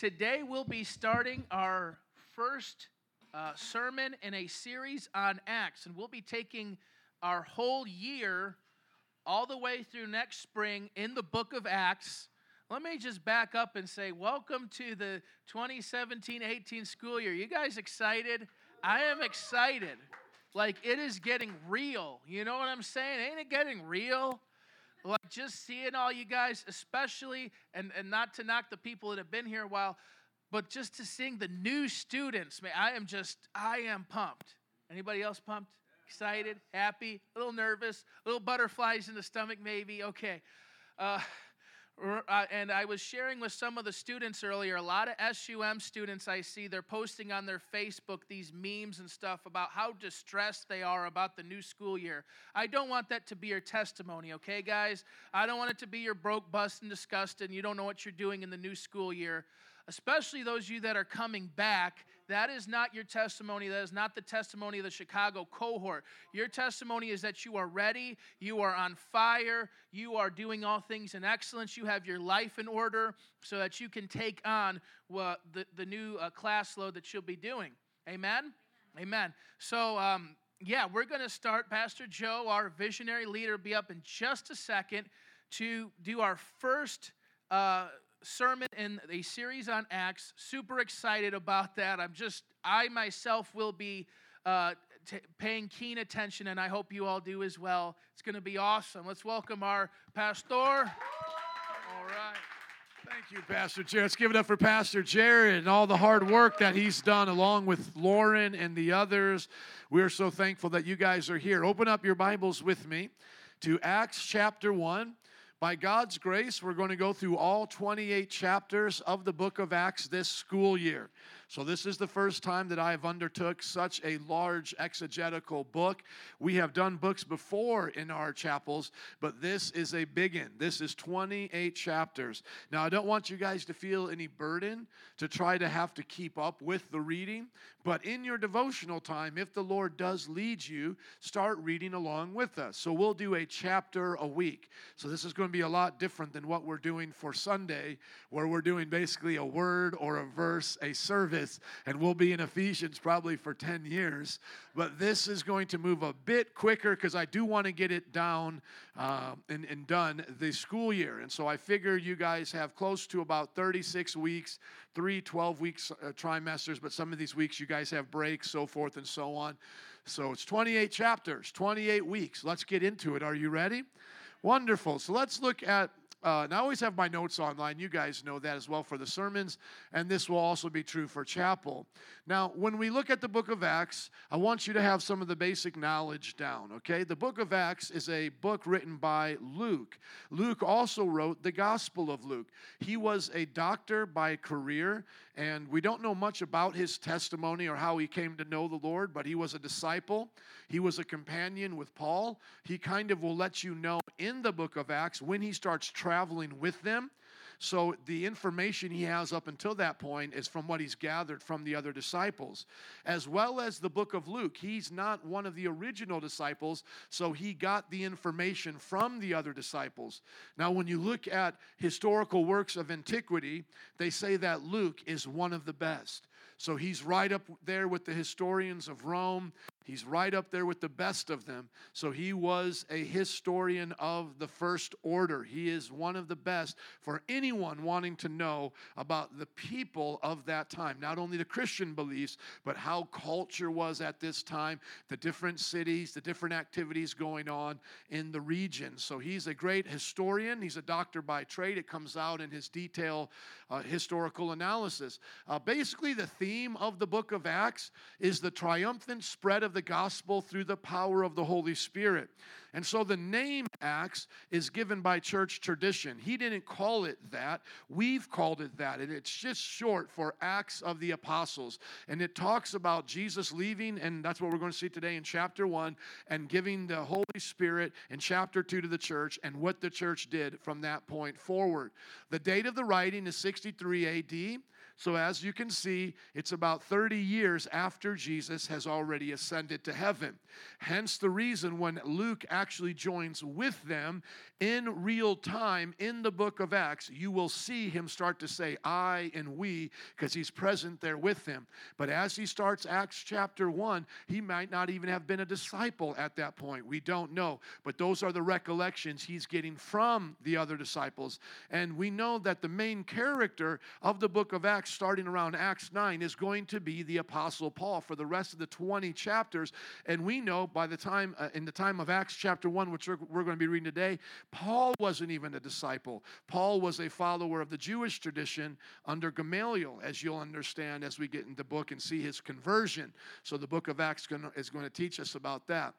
Today we'll be starting our first sermon in a series on Acts, and we'll be taking our whole year all the way through next spring in the book of Acts. Let me just back up and say welcome to the 2017-18 school year. You guys excited? I am excited. Like, it is getting real. You know what I'm saying? Ain't it getting real? Like, just seeing all you guys, especially, and not to knock the people that have been here a while, but just to seeing the new students, man, I am pumped. Anybody else pumped? Excited? Happy? A little nervous? Little butterflies in the stomach, maybe? Okay. And I was sharing with some of the students earlier, a lot of SUM students I see, they're posting on their Facebook these memes and stuff about how distressed they are about the new school year. I don't want that to be your testimony, okay, guys? I don't want it to be your broke, bust, and disgusted, and you don't know what you're doing in the new school year. Especially those of you that are coming back, that is not your testimony. That is not the testimony of the Chicago cohort. Your testimony is that you are ready, you are on fire, you are doing all things in excellence, you have your life in order so that you can take on the new class load that you'll be doing. Amen? Amen. Amen. So, we're going to start. Pastor Joe, our visionary leader, will be up in just a second to do our first sermon in a series on Acts. Super excited about that. I myself will be paying keen attention, and I hope you all do as well. It's going to be awesome. Let's welcome our pastor. All right. Thank you, Pastor Jared. Let's give it up for Pastor Jared and all the hard work that he's done along with Lauren and the others. We're so thankful that you guys are here. Open up your Bibles with me to Acts chapter 1. By God's grace, we're going to go through all 28 chapters of the book of Acts this school year. So this is the first time that I have undertook such a large exegetical book. We have done books before in our chapels, but this is a big one. This is 28 chapters. Now, I don't want you guys to feel any burden to try to have to keep up with the reading, but in your devotional time, if the Lord does lead you, start reading along with us. So we'll do a chapter a week. So this is going to be a lot different than what we're doing for Sunday, where we're doing basically a word or a verse, a service. And we'll be in Ephesians probably for 10 years. But this is going to move a bit quicker because I do want to get it down and done this school year. And so I figure you guys have close to about 36 weeks, 3 12-week trimesters, but some of these weeks you guys have breaks, so forth and so on. So it's 28 chapters, 28 weeks. Let's get into it. Are you ready? Wonderful. So let's look at and I always have my notes online. You guys know that as well for the sermons, and this will also be true for chapel. Now, when we look at the book of Acts, I want you to have some of the basic knowledge down, okay? The book of Acts is a book written by Luke. Luke also wrote the Gospel of Luke. He was a doctor by career, and we don't know much about his testimony or how he came to know the Lord, but he was a disciple. He was a companion with Paul. He kind of will let you know in the book of Acts when he starts traveling with them. So the information he has up until that point is from what he's gathered from the other disciples. As well as the book of Luke, he's not one of the original disciples, so he got the information from the other disciples. Now, when you look at historical works of antiquity, they say that Luke is one of the best. So he's right up there with the historians of Rome. He's right up there with the best of them. So he was a historian of the first order. He is one of the best for anyone wanting to know about the people of that time. Not only the Christian beliefs, but how culture was at this time, the different cities, the different activities going on in the region. So he's a great historian. He's a doctor by trade. It comes out in his detailed historical analysis. Basically, the theme of the book of Acts is the triumphant spread of the gospel through the power of the Holy Spirit. And so the name Acts is given by church tradition. He didn't call it that. We've called it that. And it's just short for Acts of the Apostles. And it talks about Jesus leaving, and that's what we're going to see today in chapter 1, and giving the Holy Spirit in chapter 2 to the church and what the church did from that point forward. The date of the writing is 63 A.D., so as you can see, it's about 30 years after Jesus has already ascended to heaven. Hence the reason when Luke asks actually joins with them in real time in the book of Acts, you will see him start to say I and we because he's present there with them. But as he starts Acts chapter 1, he might not even have been a disciple at that point. We don't know. But those are the recollections he's getting from the other disciples. And we know that the main character of the book of Acts starting around Acts 9 is going to be the Apostle Paul for the rest of the 20 chapters. And we know by the time, in the time of Acts chapter 1, which we're going to be reading today, Paul wasn't even a disciple. Paul was a follower of the Jewish tradition under Gamaliel, as you'll understand as we get in the book and see his conversion. So the book of Acts is going to teach us about that.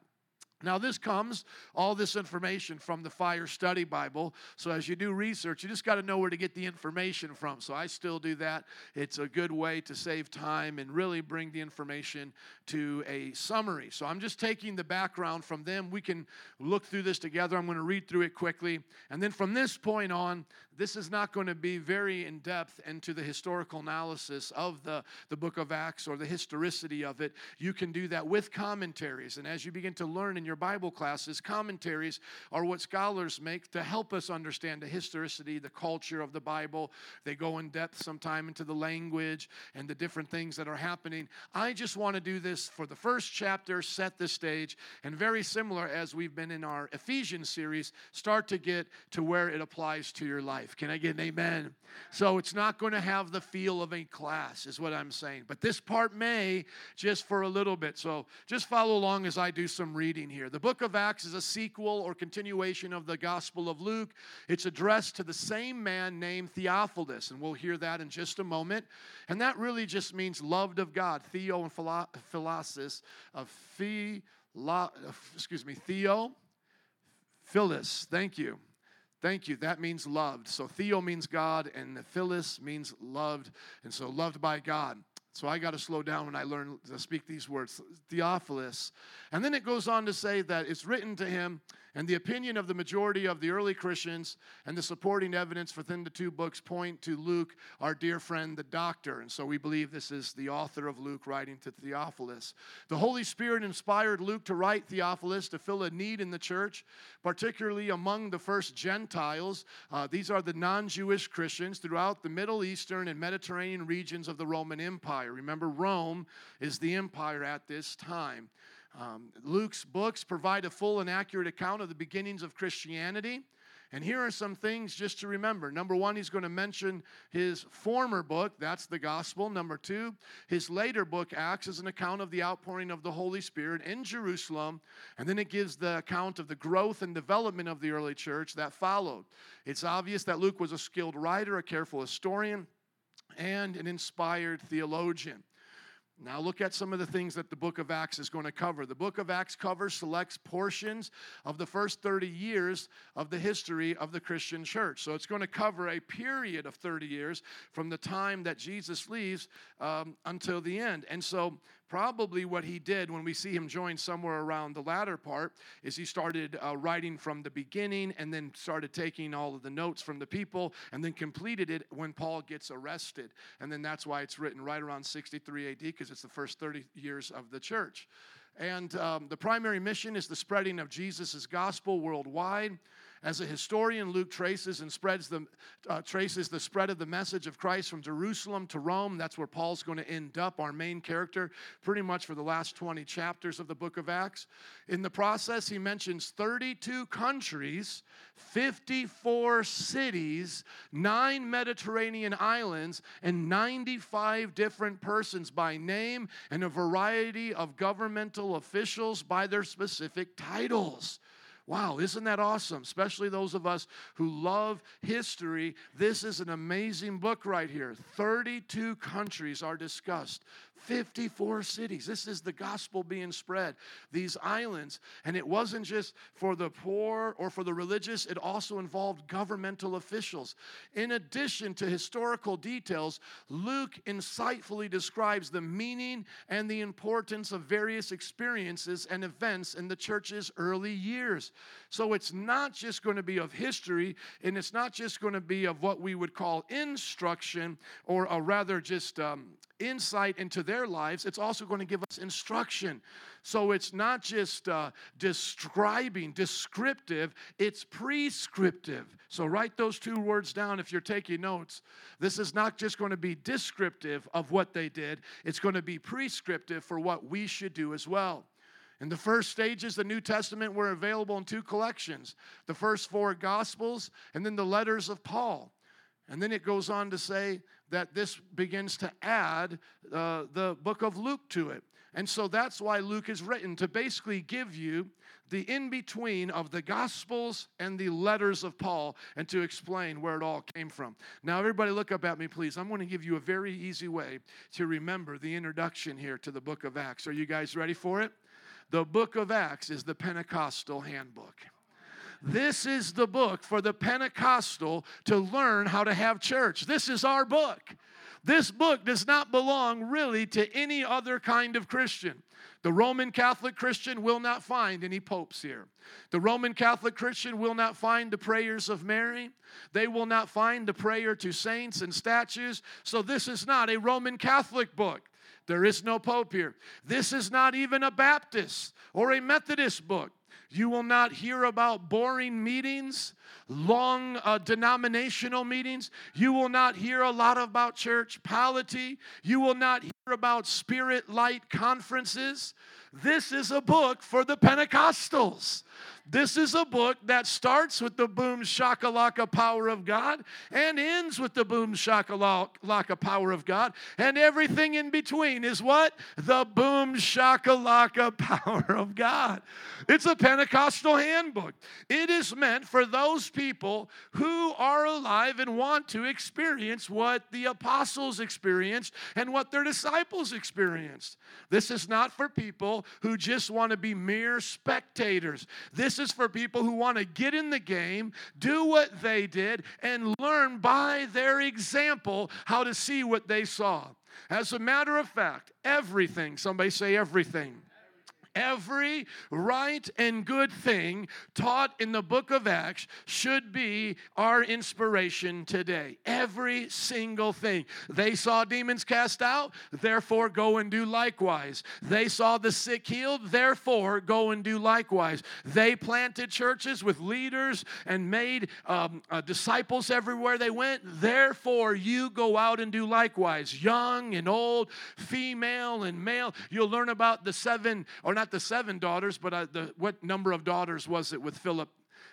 Now this comes, all this information from the Fire Study Bible. So as you do research, you just got to know where to get the information from. So I still do that. It's a good way to save time and really bring the information to a summary. So I'm just taking the background from them. We can look through this together. I'm going to read through it quickly. And then from this point on, this is not going to be very in-depth into the historical analysis of the book of Acts or the historicity of it. You can do that with commentaries. And as you begin to learn in your Bible classes, commentaries are what scholars make to help us understand the historicity, the culture of the Bible. They go in depth sometime into the language and the different things that are happening. I just want to do this for the first chapter, set the stage, and very similar as we've been in our Ephesians series, start to get to where it applies to your life. Can I get an amen? So it's not going to have the feel of a class is what I'm saying, but this part may just for a little bit. So just follow along as I do some reading here. The book of Acts is a sequel or continuation of the Gospel of Luke. It's addressed to the same man named Theophilus, and we'll hear that in just a moment. And that really just means loved of God. Theo and Philosis, Theophilus. Thank you. Thank you. That means loved. So Theo means God, and Philus means loved, and so loved by God. So I got to slow down when I learn to speak these words, Theophilus. And then it goes on to say that it's written to him, and the opinion of the majority of the early Christians and the supporting evidence within the two books point to Luke, our dear friend, the doctor. And so we believe this is the author of Luke writing to Theophilus. The Holy Spirit inspired Luke to write Theophilus to fill a need in the church, particularly among the first Gentiles. These are the non-Jewish Christians throughout the Middle Eastern and Mediterranean regions of the Roman Empire. Remember, Rome is the empire at this time. Luke's books provide a full and accurate account of the beginnings of Christianity. And here are some things just to remember. Number one, he's going to mention his former book, that's the gospel. Number two, his later book, Acts, is an account of the outpouring of the Holy Spirit in Jerusalem. And then it gives the account of the growth and development of the early church that followed. It's obvious that Luke was a skilled writer, a careful historian, and an inspired theologian. Now look at some of the things that the book of Acts is going to cover. The book of Acts covers select portions of the first 30 years of the history of the Christian church. So it's going to cover a period of 30 years from the time that Jesus leaves until the end. And so probably what he did when we see him join somewhere around the latter part is he started writing from the beginning and then started taking all of the notes from the people and then completed it when Paul gets arrested. And then that's why it's written right around 63 AD because it's the first 30 years of the church. And the primary mission is the spreading of Jesus' gospel worldwide. As a historian, Luke traces the spread of the message of Christ from Jerusalem to Rome. That's where Paul's going to end up, our main character, pretty much for the last 20 chapters of the book of Acts. In the process, he mentions 32 countries, 54 cities, 9 Mediterranean islands, and 95 different persons by name and a variety of governmental officials by their specific titles. Wow, isn't that awesome? Especially those of us who love history. This is an amazing book right here. 32 countries are discussed. 54 cities. This is the gospel being spread. These islands. And it wasn't just for the poor or for the religious. It also involved governmental officials. In addition to historical details, Luke insightfully describes the meaning and the importance of various experiences and events in the church's early years. is. So it's not just going to be of history, and it's not just going to be of what we would call instruction, or rather just insight into their lives. It's also going to give us instruction. So it's not just descriptive, it's prescriptive. So write those two words down if you're taking notes. This is not just going to be descriptive of what they did. It's going to be prescriptive for what we should do as well. In the first stages, the New Testament were available in two collections, the first four Gospels and then the letters of Paul. And then it goes on to say that this begins to add the book of Luke to it. And so that's why Luke is written, to basically give you the in-between of the Gospels and the letters of Paul and to explain where it all came from. Now, everybody look up at me, please. I'm going to give you a very easy way to remember the introduction here to the book of Acts. Are you guys ready for it? The book of Acts is the Pentecostal handbook. This is the book for the Pentecostal to learn how to have church. This is our book. This book does not belong really to any other kind of Christian. The Roman Catholic Christian will not find any popes here. The Roman Catholic Christian will not find the prayers of Mary. They will not find the prayer to saints and statues. So this is not a Roman Catholic book. There is no pope here. This is not even a Baptist or a Methodist book. You will not hear about boring meetings, long denominational meetings. You will not hear a lot about church polity. You will not hear about spirit light conferences. This is a book for the Pentecostals. This is a book that starts with the boom shakalaka power of God and ends with the boom shakalaka power of God. And everything in between is what? The boom shakalaka power of God. It's a Pentecostal handbook. It is meant for those people who are alive and want to experience what the apostles experienced and what their disciples experienced. This is not for people who just want to be mere spectators. This is for people who want to get in the game, do what they did, and learn by their example how to see what they saw. As a matter of fact, everything, somebody say everything. Every right and good thing taught in the book of Acts should be our inspiration today. Every single thing. They saw demons cast out, therefore go and do likewise. They saw the sick healed, therefore go and do likewise. They planted churches with leaders and made disciples everywhere they went, therefore you go out and do likewise. Young and old, female and male. You'll learn about the seven, or not the seven daughters, but what number of daughters was it with Philip?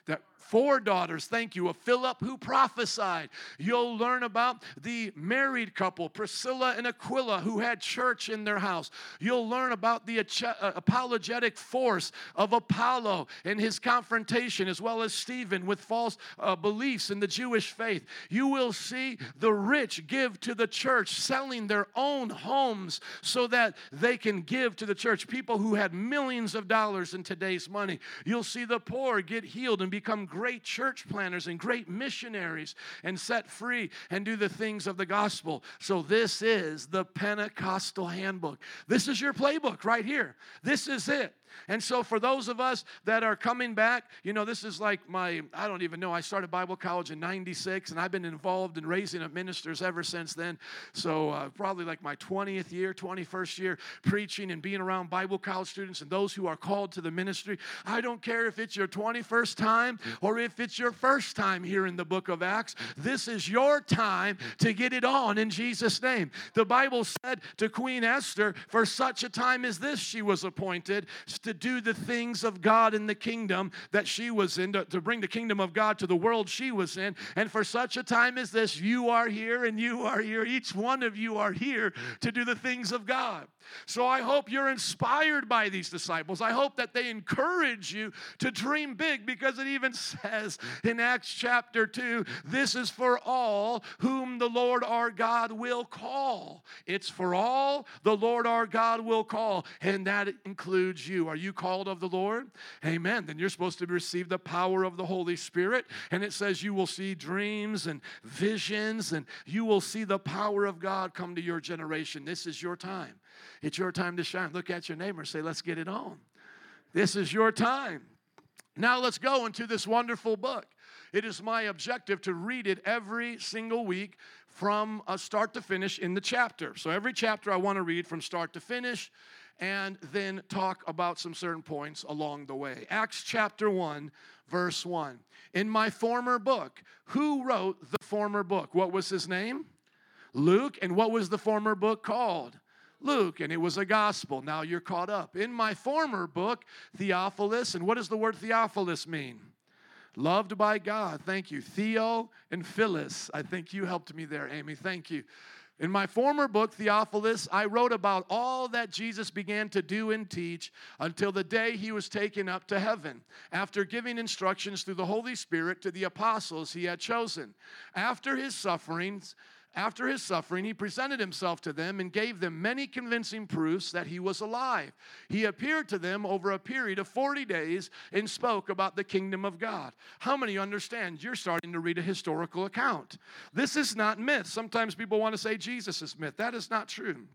That 4 daughters, thank you, of Philip who prophesied. You'll learn about the married couple, Priscilla and Aquila, who had church in their house. You'll learn about the apologetic force of Apollo and his confrontation, as well as Stephen with false beliefs in the Jewish faith. You will see the rich give to the church, selling their own homes so that they can give to the church. People who had millions of dollars in today's money. You'll see the poor get healed and become great church planners and great missionaries and set free and do the things of the gospel. So this is the Pentecostal handbook. This is your playbook right here. This is it. And so for those of us that are coming back, you know, this is like I don't even know, I started Bible college in 96, and I've been involved in raising up ministers ever since then. So probably like my 20th year, 21st year, preaching and being around Bible college students and those who are called to the ministry. I don't care if it's your 21st time or if it's your first time here in the book of Acts. This is your time to get it on in Jesus' name. The Bible said to Queen Esther, for such a time as this she was appointed, to do the things of God in the kingdom that she was in, to bring the kingdom of God to the world she was in. And for such a time as this, you are here and you are here. Each one of you are here to do the things of God. So I hope you're inspired by these disciples. I hope that they encourage you to dream big, because it even says in Acts chapter 2, this is for all whom the Lord our God will call. It's for all the Lord our God will call, and that includes you. Are you called of the Lord? Amen. Then you're supposed to receive the power of the Holy Spirit. And it says you will see dreams and visions, and you will see the power of God come to your generation. This is your time. It's your time to shine. Look at your neighbor and say, let's get it on. This is your time. Now let's go into this wonderful book. It is my objective to read it every single week from start to finish in the chapter. So every chapter I want to read from start to finish and then talk about some certain points along the way. Acts chapter 1, verse 1. In my former book, who wrote the former book? What was his name? Luke. And what was the former book called? Luke, and it was a gospel. Now you're caught up. In my former book, Theophilus, and what does the word Theophilus mean? Loved by God. Thank you. Theo and Phyllis. I think you helped me there, Amy. Thank you. In my former book, Theophilus, I wrote about all that Jesus began to do and teach until the day he was taken up to heaven, after giving instructions through the Holy Spirit to the apostles he had chosen. After his suffering, he presented himself to them and gave them many convincing proofs that he was alive. He appeared to them over a period of 40 days and spoke about the kingdom of God. How many understand you're starting to read a historical account? This is not myth. Sometimes people want to say Jesus is myth. That is not true.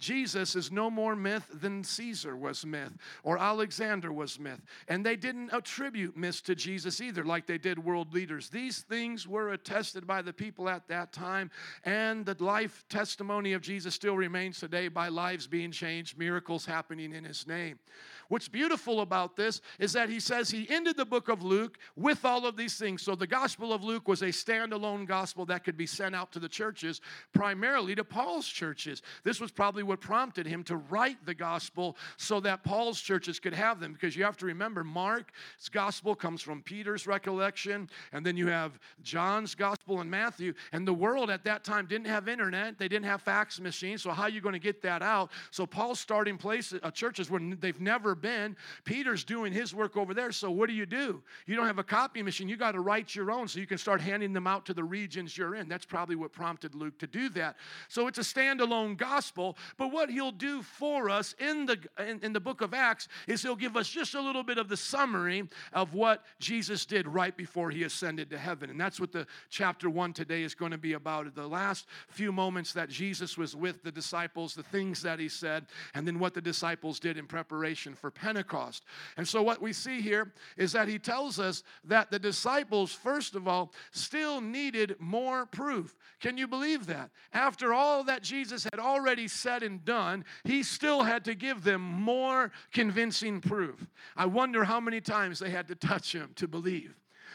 Jesus is no more myth than Caesar was myth or Alexander was myth. And they didn't attribute myths to Jesus either like they did world leaders. These things were attested by the people at that time, and the life testimony of Jesus still remains today by lives being changed, miracles happening in his name. What's beautiful about this is that he says he ended the book of Luke with all of these things. So the gospel of Luke was a standalone gospel that could be sent out to the churches, primarily to Paul's churches. This was probably what prompted him to write the gospel so that Paul's churches could have them, because you have to remember Mark's gospel comes from Peter's recollection, and then you have John's gospel and Matthew, and the world at that time didn't have internet, they didn't have fax machines, so how are you going to get that out? So Paul's starting places, churches where they've never been, Peter's doing his work over there, so what do? You don't have a copy machine, you got to write your own so you can start handing them out to the regions you're in. That's probably what prompted Luke to do that. So it's a standalone gospel, but what he'll do for us in the book of Acts is he'll give us just a little bit of the summary of what Jesus did right before he ascended to heaven. And that's what the chapter 1 today is going to be about. The last few moments that Jesus was with the disciples, the things that he said, and then what the disciples did in preparation for Pentecost. And so what we see here is that he tells us that the disciples, first of all, still needed more proof. Can you believe that? After all that Jesus had already said and done, he still had to give them more convincing proof. I wonder how many times they had to touch him to believe.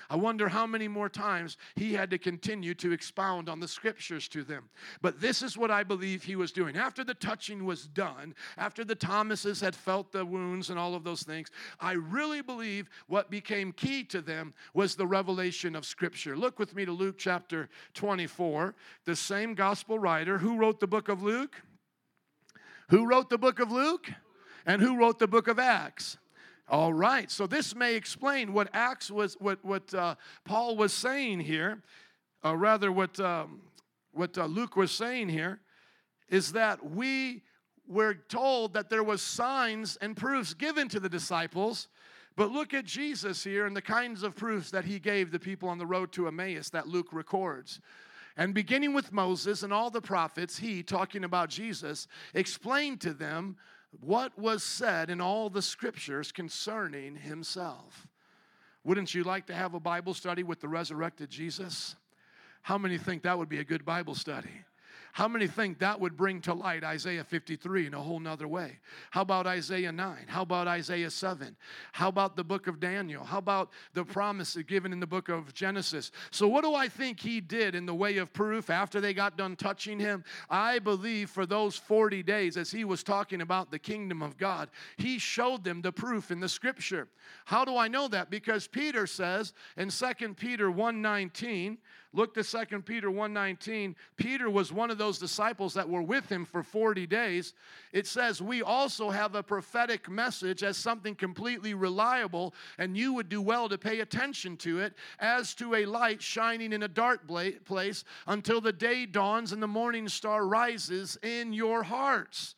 I wonder how many more times he had to continue to expound on the scriptures to them. But this is what I believe he was doing. After the touching was done, after the Thomases had felt the wounds and all of those things, I really believe what became key to them was the revelation of scripture. Look with me to Luke chapter 24. The same gospel writer who wrote the book of Luke. Who wrote the book of Luke? And who wrote the book of Acts? All right, so this may explain what Acts was, what Paul was saying here, or rather what Luke was saying here, is that we were told that there was signs and proofs given to the disciples. But look at Jesus here and the kinds of proofs that he gave the people on the road to Emmaus that Luke records. And beginning with Moses and all the prophets, he, talking about Jesus, explained to them what was said in all the scriptures concerning himself. Wouldn't you like to have a Bible study with the resurrected Jesus? How many think that would be a good Bible study? How many think that would bring to light Isaiah 53 in a whole nother way? How about Isaiah 9? How about Isaiah 7? How about the book of Daniel? How about the promise given in the book of Genesis? So what do I think he did in the way of proof after they got done touching him? I believe for those 40 days, as he was talking about the kingdom of God, he showed them the proof in the scripture. How do I know that? Because Peter says in 2 Peter 1:19, look to 2 Peter 1:19. Peter was one of those disciples that were with him for 40 days. It says, we also have a prophetic message as something completely reliable, and you would do well to pay attention to it as to a light shining in a dark place until the day dawns and the morning star rises in your hearts.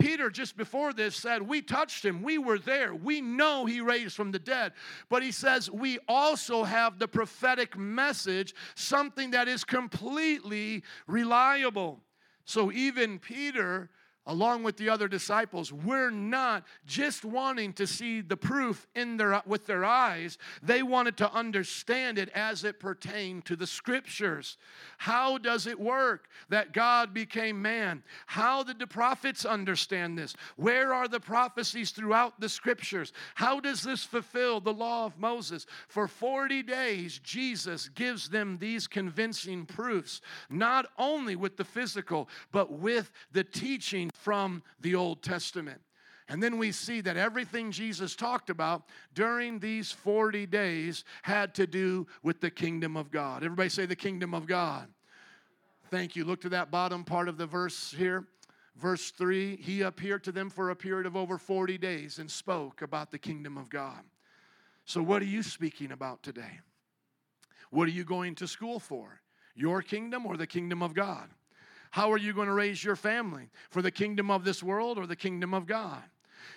Peter, just before this, said, we touched him. We were there. We know he raised from the dead. But he says, we also have the prophetic message, something that is completely reliable. So even Peter along with the other disciples, we're not just wanting to see the proof with their eyes. They wanted to understand it as it pertained to the Scriptures. How does it work that God became man? How did the prophets understand this? Where are the prophecies throughout the Scriptures? How does this fulfill the law of Moses? For 40 days, Jesus gives them these convincing proofs, not only with the physical, but with the teaching from the Old Testament. And then we see that everything Jesus talked about during these 40 days had to do with the kingdom of God. Everybody say the kingdom of God. Thank you. Look to that bottom part of the verse here. Verse 3, he appeared to them for a period of over 40 days and spoke about the kingdom of God. So what are you speaking about today? What are you going to school for? Your kingdom or the kingdom of God? How are you going to raise your family? For the kingdom of this world or the kingdom of God?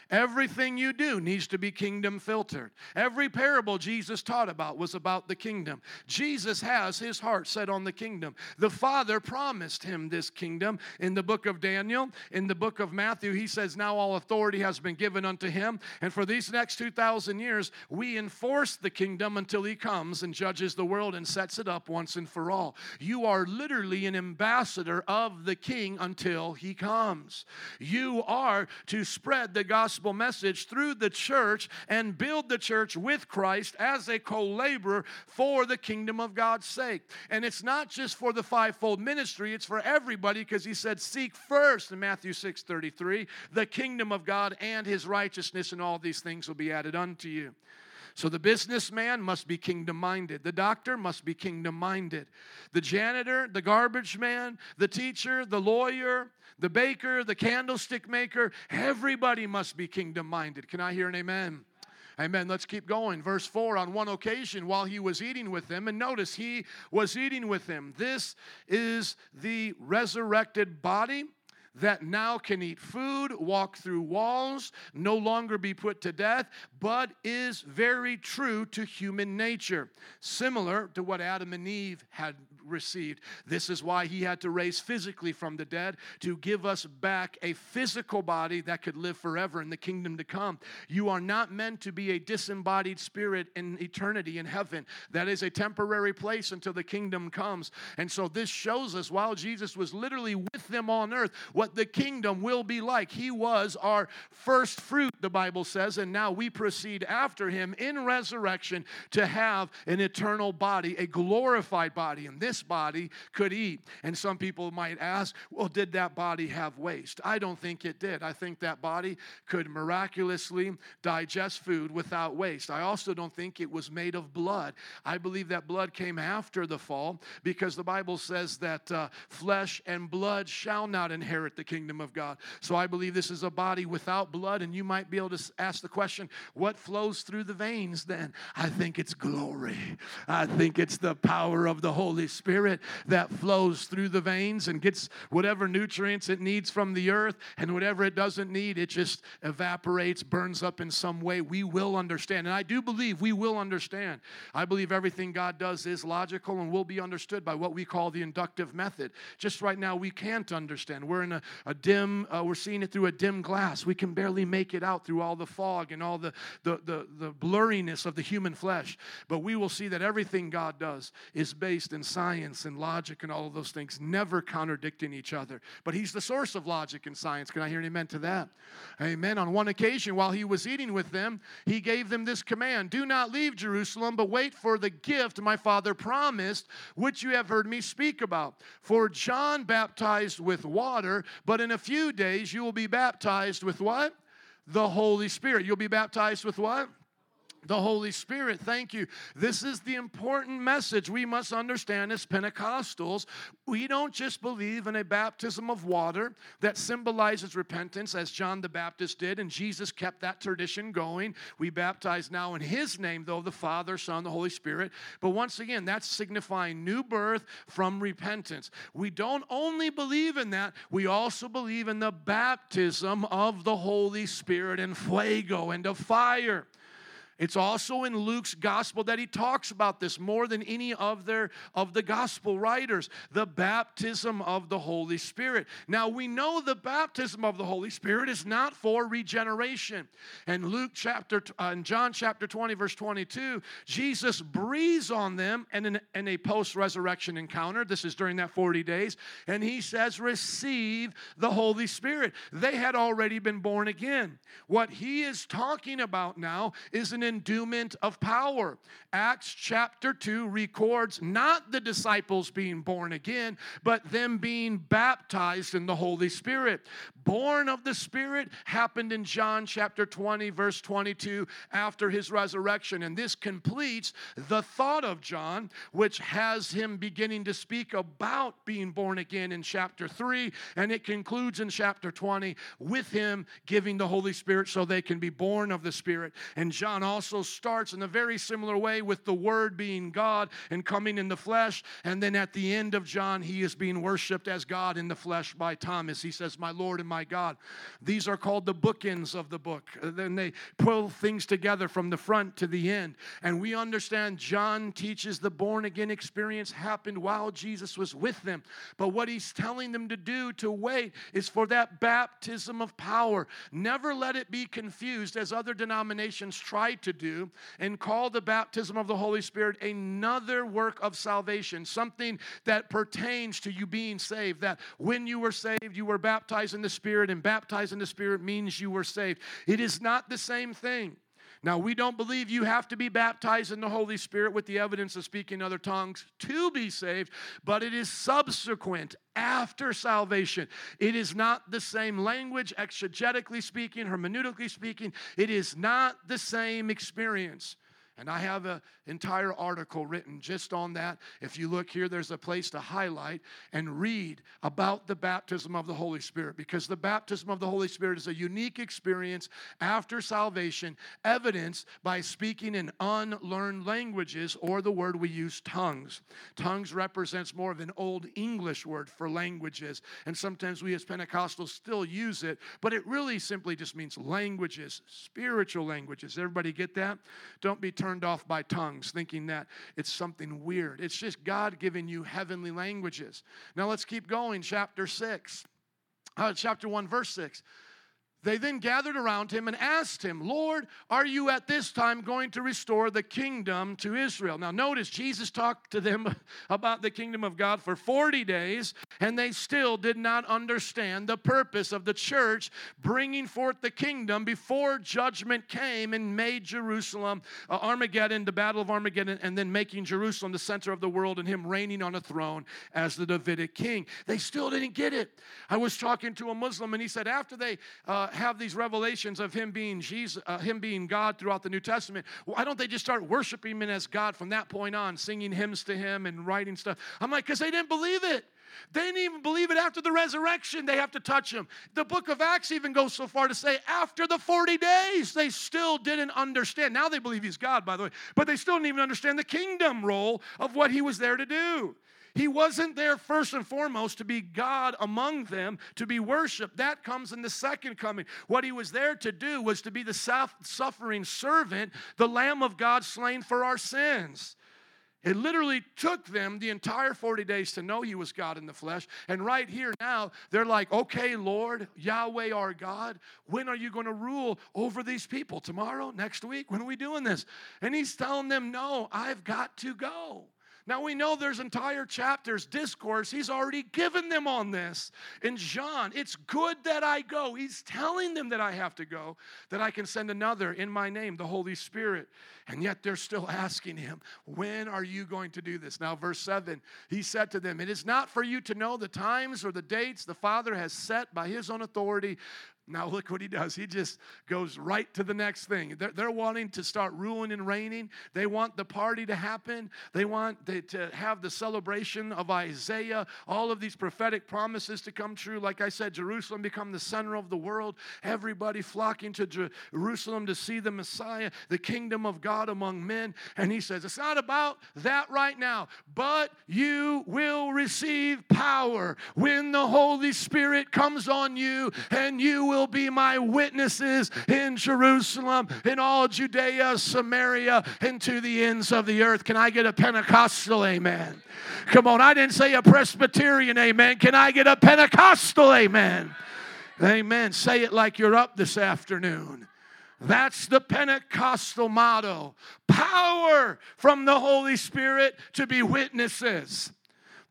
Everything you do needs to be kingdom filtered. Every parable Jesus taught about was about the kingdom. Jesus has his heart set on the kingdom. The Father promised him this kingdom. In the book of Daniel, in the book of Matthew, he says, now all authority has been given unto him. And for these next 2,000 years, we enforce the kingdom until he comes and judges the world and sets it up once and for all. You are literally an ambassador of the King until he comes. You are to spread the gospel message through the church and build the church with Christ as a co-laborer for the kingdom of God's sake. And it's not just for the fivefold ministry, it's for everybody, because he said, seek first in Matthew 6:33, the kingdom of God and his righteousness, and all these things will be added unto you. So the businessman must be kingdom-minded. The doctor must be kingdom-minded. The janitor, the garbage man, the teacher, the lawyer, the baker, the candlestick maker, everybody must be kingdom-minded. Can I hear an amen? Amen. Let's keep going. Verse 4, on one occasion while he was eating with them, and notice he was eating with them. This is the resurrected body that now can eat food, walk through walls, no longer be put to death, but is very true to human nature, similar to what Adam and Eve had received. This is why he had to raise physically from the dead, to give us back a physical body that could live forever in the kingdom to come. You are not meant to be a disembodied spirit in eternity in heaven. That is a temporary place until the kingdom comes. And so this shows us, while Jesus was literally with them on earth, what the kingdom will be like. He was our first fruit, the Bible says, and now we proceed after him in resurrection to have an eternal body, a glorified body, and this body could eat. And some people might ask, well, did that body have waste? I don't think it did. I think that body could miraculously digest food without waste. I also don't think it was made of blood. I believe that blood came after the fall, because the Bible says that flesh and blood shall not inherit the kingdom of God. So I believe this is a body without blood, and you might be able to ask the question, what flows through the veins then? I think it's glory. I think it's the power of the Holy Spirit that flows through the veins and gets whatever nutrients it needs from the earth, and whatever it doesn't need, it just evaporates, burns up in some way. We will understand, and I do believe we will understand. I believe everything God does is logical and will be understood by what we call the inductive method. Just right now, we can't understand. We're in we're seeing it through a dim glass. We can barely make it out through all the fog and all the blurriness of the human flesh. But we will see that everything God does is based in science and logic and all of those things, never contradicting each other. But he's the source of logic and science. Can I hear an amen to that? Amen. On one occasion, while he was eating with them, he gave them this command, do not leave Jerusalem, but wait for the gift my Father promised, which you have heard me speak about. For John baptized with water, but in a few days you will be baptized with what? The Holy Spirit. You'll be baptized with what? The Holy Spirit. Thank you. This is the important message we must understand as Pentecostals. We don't just believe in a baptism of water that symbolizes repentance, as John the Baptist did, and Jesus kept that tradition going. We baptize now in his name, though, the Father, Son, the Holy Spirit. But once again, that's signifying new birth from repentance. We don't only believe in that, we also believe in the baptism of the Holy Spirit and fuego and of fire. It's also in Luke's gospel that he talks about this more than any of the gospel writers, the baptism of the Holy Spirit. Now, we know the baptism of the Holy Spirit is not for regeneration. In John chapter 20, verse 22, Jesus breathes on them in a post-resurrection encounter. This is during that 40 days. And he says, receive the Holy Spirit. They had already been born again. What he is talking about now is an endowment of power. Acts chapter 2 records not the disciples being born again, but them being baptized in the Holy Spirit. Born of the Spirit happened in John chapter 20, verse 22, after his resurrection. And this completes the thought of John, which has him beginning to speak about being born again in chapter 3, and it concludes in chapter 20 with him giving the Holy Spirit so they can be born of the Spirit. And John also starts in a very similar way with the Word being God and coming in the flesh. And then at the end of John, he is being worshipped as God in the flesh by Thomas. He says, my Lord and my God. These are called the bookends of the book. Then they pull things together from the front to the end. And we understand John teaches the born-again experience happened while Jesus was with them. But what he's telling them to do, to wait, is for that baptism of power. Never let it be confused, as other denominations try to do, and call the baptism of the Holy Spirit another work of salvation, something that pertains to you being saved, that when you were saved, you were baptized in the Spirit, and baptized in the Spirit means you were saved. It is not the same thing. Now, we don't believe you have to be baptized in the Holy Spirit with the evidence of speaking other tongues to be saved, but it is subsequent after salvation. It is not the same language, exegetically speaking, hermeneutically speaking. It is not the same experience. And I have an entire article written just on that. If you look here, there's a place to highlight and read about the baptism of the Holy Spirit, because the baptism of the Holy Spirit is a unique experience after salvation, evidenced by speaking in unlearned languages, or the word we use, tongues. Tongues represents more of an Old English word for languages, and sometimes we as Pentecostals still use it, but it really simply just means languages, spiritual languages. Everybody get that? Don't be turned off by tongues, thinking that it's something weird. It's just God giving you heavenly languages. Now let's keep going. Chapter 1, verse 6. They then gathered around him and asked him, Lord, are you at this time going to restore the kingdom to Israel? Now notice, Jesus talked to them about the kingdom of God for 40 days, and they still did not understand the purpose of the church bringing forth the kingdom before judgment came and made Jerusalem, Armageddon, the battle of Armageddon, and then making Jerusalem the center of the world and him reigning on a throne as the Davidic king. They still didn't get it. I was talking to a Muslim, and he said after they have these revelations of him being Jesus, him being God throughout the New Testament, why don't they just start worshiping him as God from that point on, singing hymns to him and writing stuff? I'm like, because they didn't believe it. They didn't even believe it after the resurrection. They have to touch him. The book of Acts even goes so far to say after the 40 days, they still didn't understand. Now they believe he's God, by the way, but they still didn't even understand the kingdom role of what he was there to do. He wasn't there first and foremost to be God among them, to be worshiped. That comes in the second coming. What he was there to do was to be the suffering servant, the Lamb of God slain for our sins. It literally took them the entire 40 days to know he was God in the flesh. And right here now, they're like, okay, Lord, Yahweh our God, when are you going to rule over these people? Tomorrow? Next week? When are we doing this? And he's telling them, no, I've got to go. Now, we know there's entire chapters, discourse. He's already given them on this. In John, it's good that I go. He's telling them that I have to go, that I can send another in my name, the Holy Spirit. And yet they're still asking him, when are you going to do this? Now, verse 7, he said to them, it is not for you to know the times or the dates the Father has set by his own authority. Now look what he does. He just goes right to the next thing. They're wanting to start ruling and reigning. They want the party to happen. They want to have the celebration of Isaiah, all of these prophetic promises to come true. Like I said, Jerusalem become the center of the world. Everybody flocking to Jerusalem to see the Messiah, the kingdom of God among men. And he says, it's not about that right now, but you will receive power when the Holy Spirit comes on you, and you will will be my witnesses in Jerusalem, in all Judea, Samaria, and to the ends of the earth. Can I get a Pentecostal amen? Come on, I didn't say a Presbyterian amen. Can I get a Pentecostal amen? Amen. Say it like you're up this afternoon. That's the Pentecostal motto. Power from the Holy Spirit to be witnesses.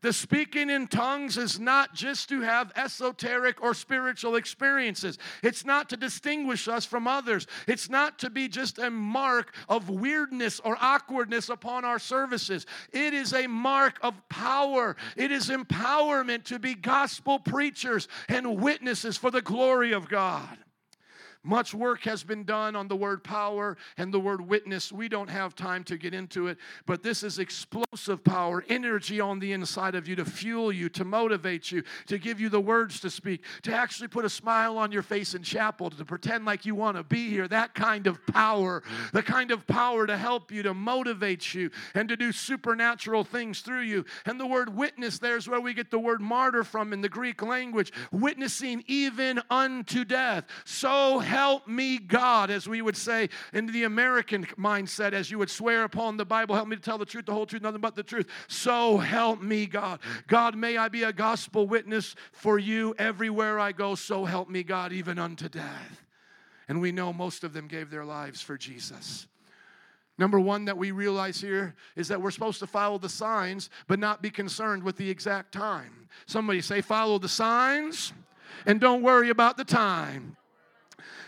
The speaking in tongues is not just to have esoteric or spiritual experiences. It's not to distinguish us from others. It's not to be just a mark of weirdness or awkwardness upon our services. It is a mark of power. It is empowerment to be gospel preachers and witnesses for the glory of God. Much work has been done on the word power and the word witness. We don't have time to get into it, but this is explosive power, energy on the inside of you to fuel you, to motivate you, to give you the words to speak, to actually put a smile on your face in chapel, to pretend like you want to be here. That kind of power, the kind of power to help you, to motivate you, and to do supernatural things through you. And the word witness, there's where we get the word martyr from in the Greek language, witnessing even unto death. So help me, God, as we would say in the American mindset, as you would swear upon the Bible, help me to tell the truth, the whole truth, nothing but the truth. So help me, God. God, may I be a gospel witness for you everywhere I go. So help me, God, even unto death. And we know most of them gave their lives for Jesus. Number one that we realize here is that we're supposed to follow the signs, but not be concerned with the exact time. Somebody say, follow the signs and don't worry about the time.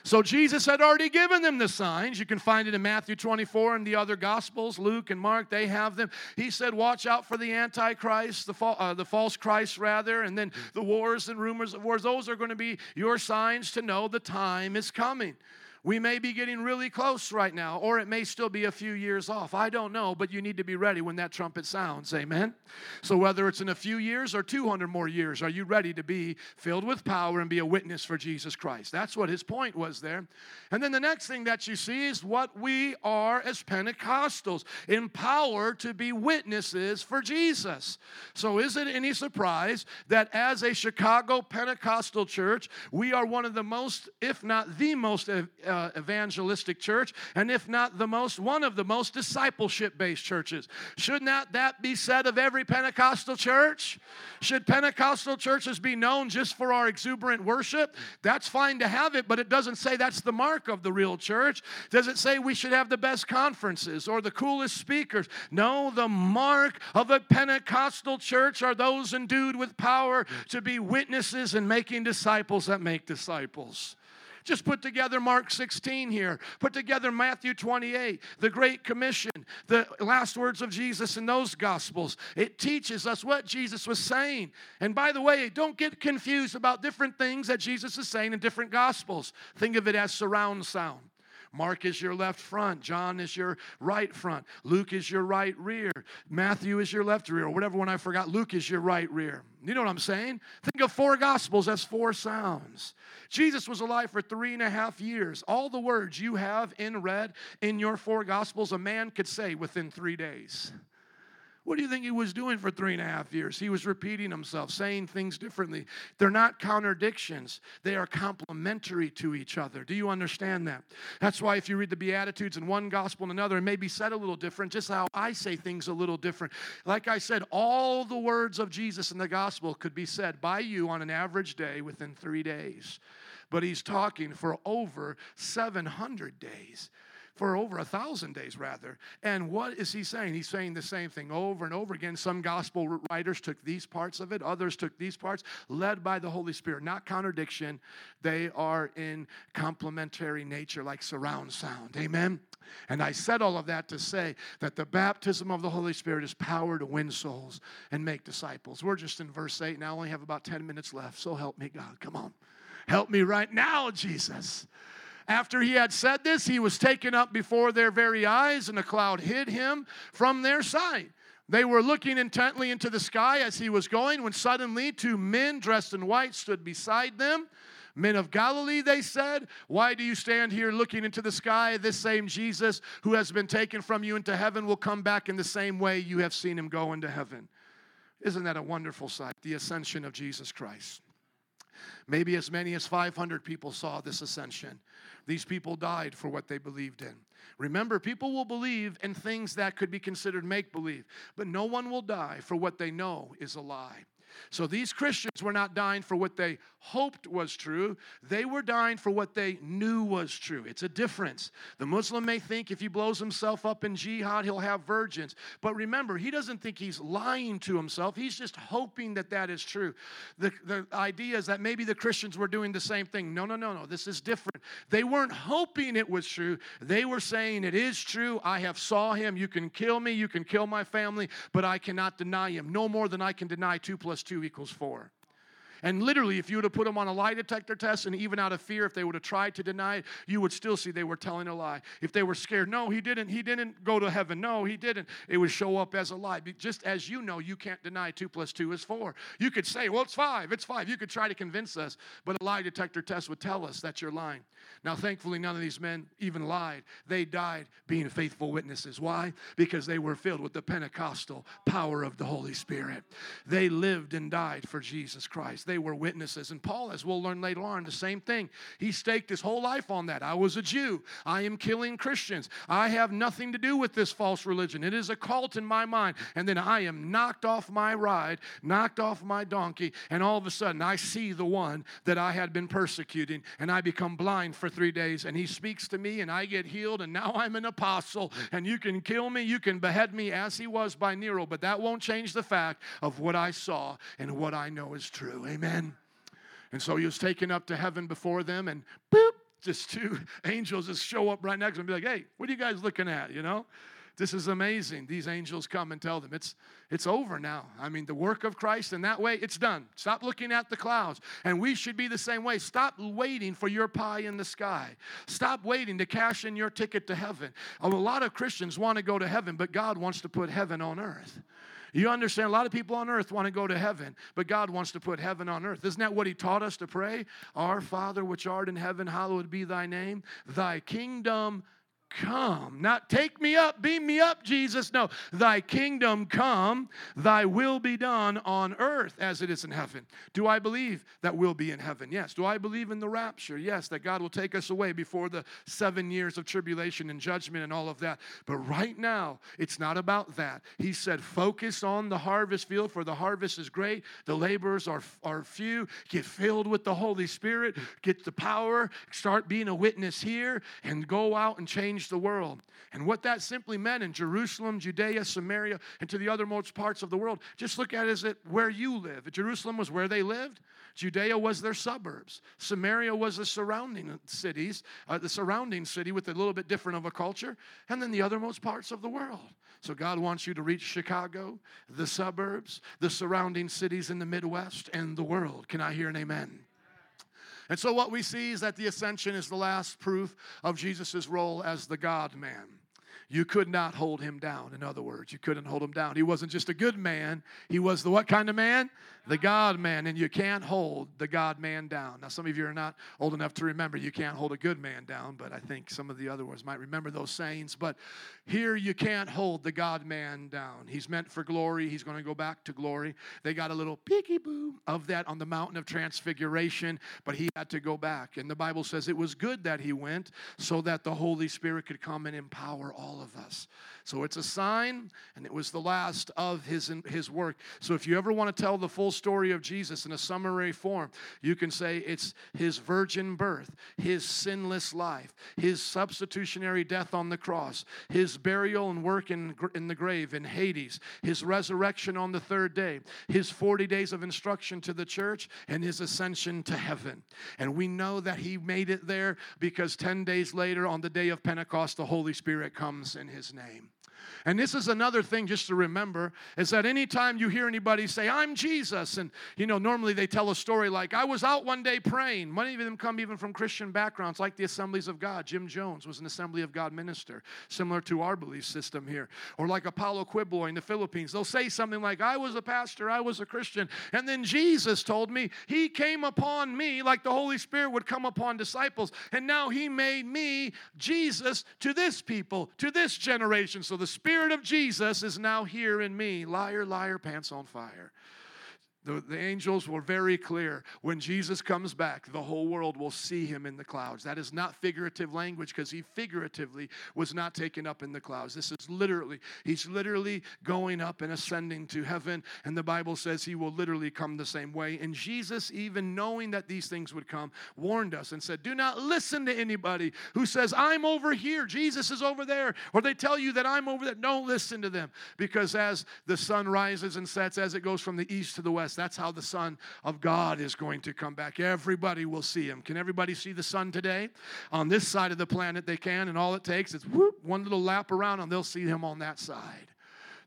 So Jesus had already given them the signs. You can find it in Matthew 24 and the other Gospels, Luke and Mark, they have them. He said, watch out for the Antichrist, the false Christ rather, and then the wars and rumors of wars. Those are going to be your signs to know the time is coming. We may be getting really close right now, or it may still be a few years off. I don't know, but you need to be ready when that trumpet sounds, amen? So whether it's in a few years or 200 more years, are you ready to be filled with power and be a witness for Jesus Christ? That's what his point was there. And then the next thing that you see is what we are as Pentecostals, empowered to be witnesses for Jesus. So is it any surprise that as a Chicago Pentecostal church, we are one of the most, if not the most, evangelistic church, and if not the most, one of the most discipleship-based churches. Should not that be said of every Pentecostal church? Should Pentecostal churches be known just for our exuberant worship? That's fine to have it, but it doesn't say that's the mark of the real church. Does it say we should have the best conferences or the coolest speakers? No, the mark of a Pentecostal church are those endued with power to be witnesses and making disciples that make disciples. Just put together Mark 16 here. Put together Matthew 28, the Great Commission, the last words of Jesus in those Gospels. It teaches us what Jesus was saying. And by the way, don't get confused about different things that Jesus is saying in different Gospels. Think of it as surround sound. Mark is your left front. John is your right front. Luke is your right rear. Matthew is your left rear. Or whatever one I forgot. Luke is your right rear. You know what I'm saying? Think of four Gospels as four sounds. Jesus was alive for 3.5 years. All the words you have in red in your four Gospels, a man could say within 3 days. What do you think he was doing for 3.5 years? He was repeating himself, saying things differently. They're not contradictions. They are complementary to each other. Do you understand that? That's why if you read the Beatitudes in one gospel and another, it may be said a little different, just how I say things a little different. Like I said, all the words of Jesus in the gospel could be said by you on an average day within 3 days. But he's talking for over 700 days. For over 1,000 days, rather. And what is he saying? He's saying the same thing over and over again. Some gospel writers took these parts of it. Others took these parts, led by the Holy Spirit. Not contradiction. They are in complementary nature, like surround sound. Amen? And I said all of that to say that the baptism of the Holy Spirit is power to win souls and make disciples. We're just in verse 8, and I only have about 10 minutes left. So help me, God. Come on. Help me right now, Jesus. After he had said this, he was taken up before their very eyes, and a cloud hid him from their sight. They were looking intently into the sky as he was going, when suddenly 2 men dressed in white stood beside them. Men of Galilee, they said, why do you stand here looking into the sky? This same Jesus who has been taken from you into heaven will come back in the same way you have seen him go into heaven. Isn't that a wonderful sight? The ascension of Jesus Christ. Maybe as many as 500 people saw this ascension. These people died for what they believed in. Remember, people will believe in things that could be considered make-believe, but no one will die for what they know is a lie. So these Christians were not dying for what they hoped was true. They were dying for what they knew was true. It's a difference. The Muslim may think if he blows himself up in jihad, he'll have virgins. But remember, he doesn't think he's lying to himself. He's just hoping that that is true. The idea is that maybe the Christians were doing the same thing. No. This is different. They weren't hoping it was true. They were saying it is true. I have saw him. You can kill me. You can kill my family, but I cannot deny him. No more than I can deny 2 + 2 = 4. And literally, if you would have put them on a lie detector test, and even out of fear, if they would have tried to deny it, you would still see they were telling a lie. If they were scared, no, he didn't go to heaven. No, he didn't. It would show up as a lie. Just as you know, you can't deny 2 + 2 = 4. You could say, well, it's 5. You could try to convince us, but a lie detector test would tell us that you're lying. Now, thankfully, none of these men even lied. They died being faithful witnesses. Why? Because they were filled with the Pentecostal power of the Holy Spirit. They lived and died for Jesus Christ. They were witnesses. And Paul, as we'll learn later on, the same thing. He staked his whole life on that. I was a Jew. I am killing Christians. I have nothing to do with this false religion. It is a cult in my mind. And then I am knocked off my ride, knocked off my donkey, and all of a sudden I see the one that I had been persecuting, and I become blind for 3 days, and he speaks to me, and I get healed, and now I'm an apostle, and you can kill me, you can behead me as he was by Nero, but that won't change the fact of what I saw and what I know is true. Amen. And so he was taken up to heaven before them, and boop, just two angels just show up right next to him and be like, hey, what are you guys looking at, you know? This is amazing. These angels come and tell them, it's over now. I mean, the work of Christ in that way, it's done. Stop looking at the clouds. And we should be the same way. Stop waiting for your pie in the sky. Stop waiting to cash in your ticket to heaven. A lot of Christians want to go to heaven, but God wants to put heaven on earth. You understand, a lot of people on earth want to go to heaven, but God wants to put heaven on earth. Isn't that what he taught us to pray? Our Father, which art in heaven, hallowed be thy name. Thy kingdom come. Not take me up, beam me up, Jesus. No, thy kingdom come, thy will be done on earth as it is in heaven. Do I believe that we'll be in heaven? Yes. Do I believe in the rapture? Yes, that God will take us away before the 7 years of tribulation and judgment and all of that. But right now, it's not about that. He said, focus on the harvest field, for the harvest is great. The laborers are few. Get filled with the Holy Spirit. Get the power. Start being a witness here and go out and change the world. And what that simply meant in Jerusalem, Judea, Samaria, and to the othermost parts of the world, just look at it as it where you live. Jerusalem was where they lived. Judea was their suburbs. Samaria was the surrounding cities, the surrounding city with a little bit different of a culture, and then the othermost parts of the world. So God wants you to reach Chicago, the suburbs, the surrounding cities in the Midwest, and the world. Can I hear an amen? And so what we see is that the ascension is the last proof of Jesus' role as the God-man. You could not hold him down. In other words, you couldn't hold him down. He wasn't just a good man. He was the what kind of man? The God-man. And you can't hold the God-man down. Now, some of you are not old enough to remember you can't hold a good man down, but I think some of the other ones might remember those sayings. But here you can't hold the God-man down. He's meant for glory. He's going to go back to glory. They got a little peeky-boo of that on the mountain of transfiguration, but he had to go back. And the Bible says it was good that he went so that the Holy Spirit could come and empower all of us. So it's a sign, and it was the last of his work. So if you ever want to tell the full story of Jesus in a summary form, you can say it's his virgin birth, his sinless life, his substitutionary death on the cross, his burial and work in the grave in Hades, his resurrection on the third day, his 40 days of instruction to the church, and his ascension to heaven. And we know that he made it there because 10 days later on the day of Pentecost, the Holy Spirit comes in his name. And this is another thing just to remember is that anytime you hear anybody say, I'm Jesus, and normally they tell a story like, I was out one day praying. Many of them come even from Christian backgrounds like the Assemblies of God. Jim Jones was an Assembly of God minister, similar to our belief system here. Or like Apollo Quibloy in the Philippines. They'll say something like, I was a pastor, I was a Christian, and then Jesus told me, he came upon me like the Holy Spirit would come upon disciples, and now he made me Jesus to this people, to this generation, so the Spirit of Jesus is now here in me. Liar, liar, pants on fire. The angels were very clear. When Jesus comes back, the whole world will see him in the clouds. That is not figurative language because he figuratively was not taken up in the clouds. This is literally, he's literally going up and ascending to heaven. And the Bible says he will literally come the same way. And Jesus, even knowing that these things would come, warned us and said, do not listen to anybody who says, I'm over here, Jesus is over there, or they tell you that I'm over there. Don't listen to them, because as the sun rises and sets, as it goes from the east to the west, that's how the Son of God is going to come back. Everybody will see him. Can everybody see the sun today? On this side of the planet they can, and all it takes is whoop, one little lap around, and they'll see him on that side.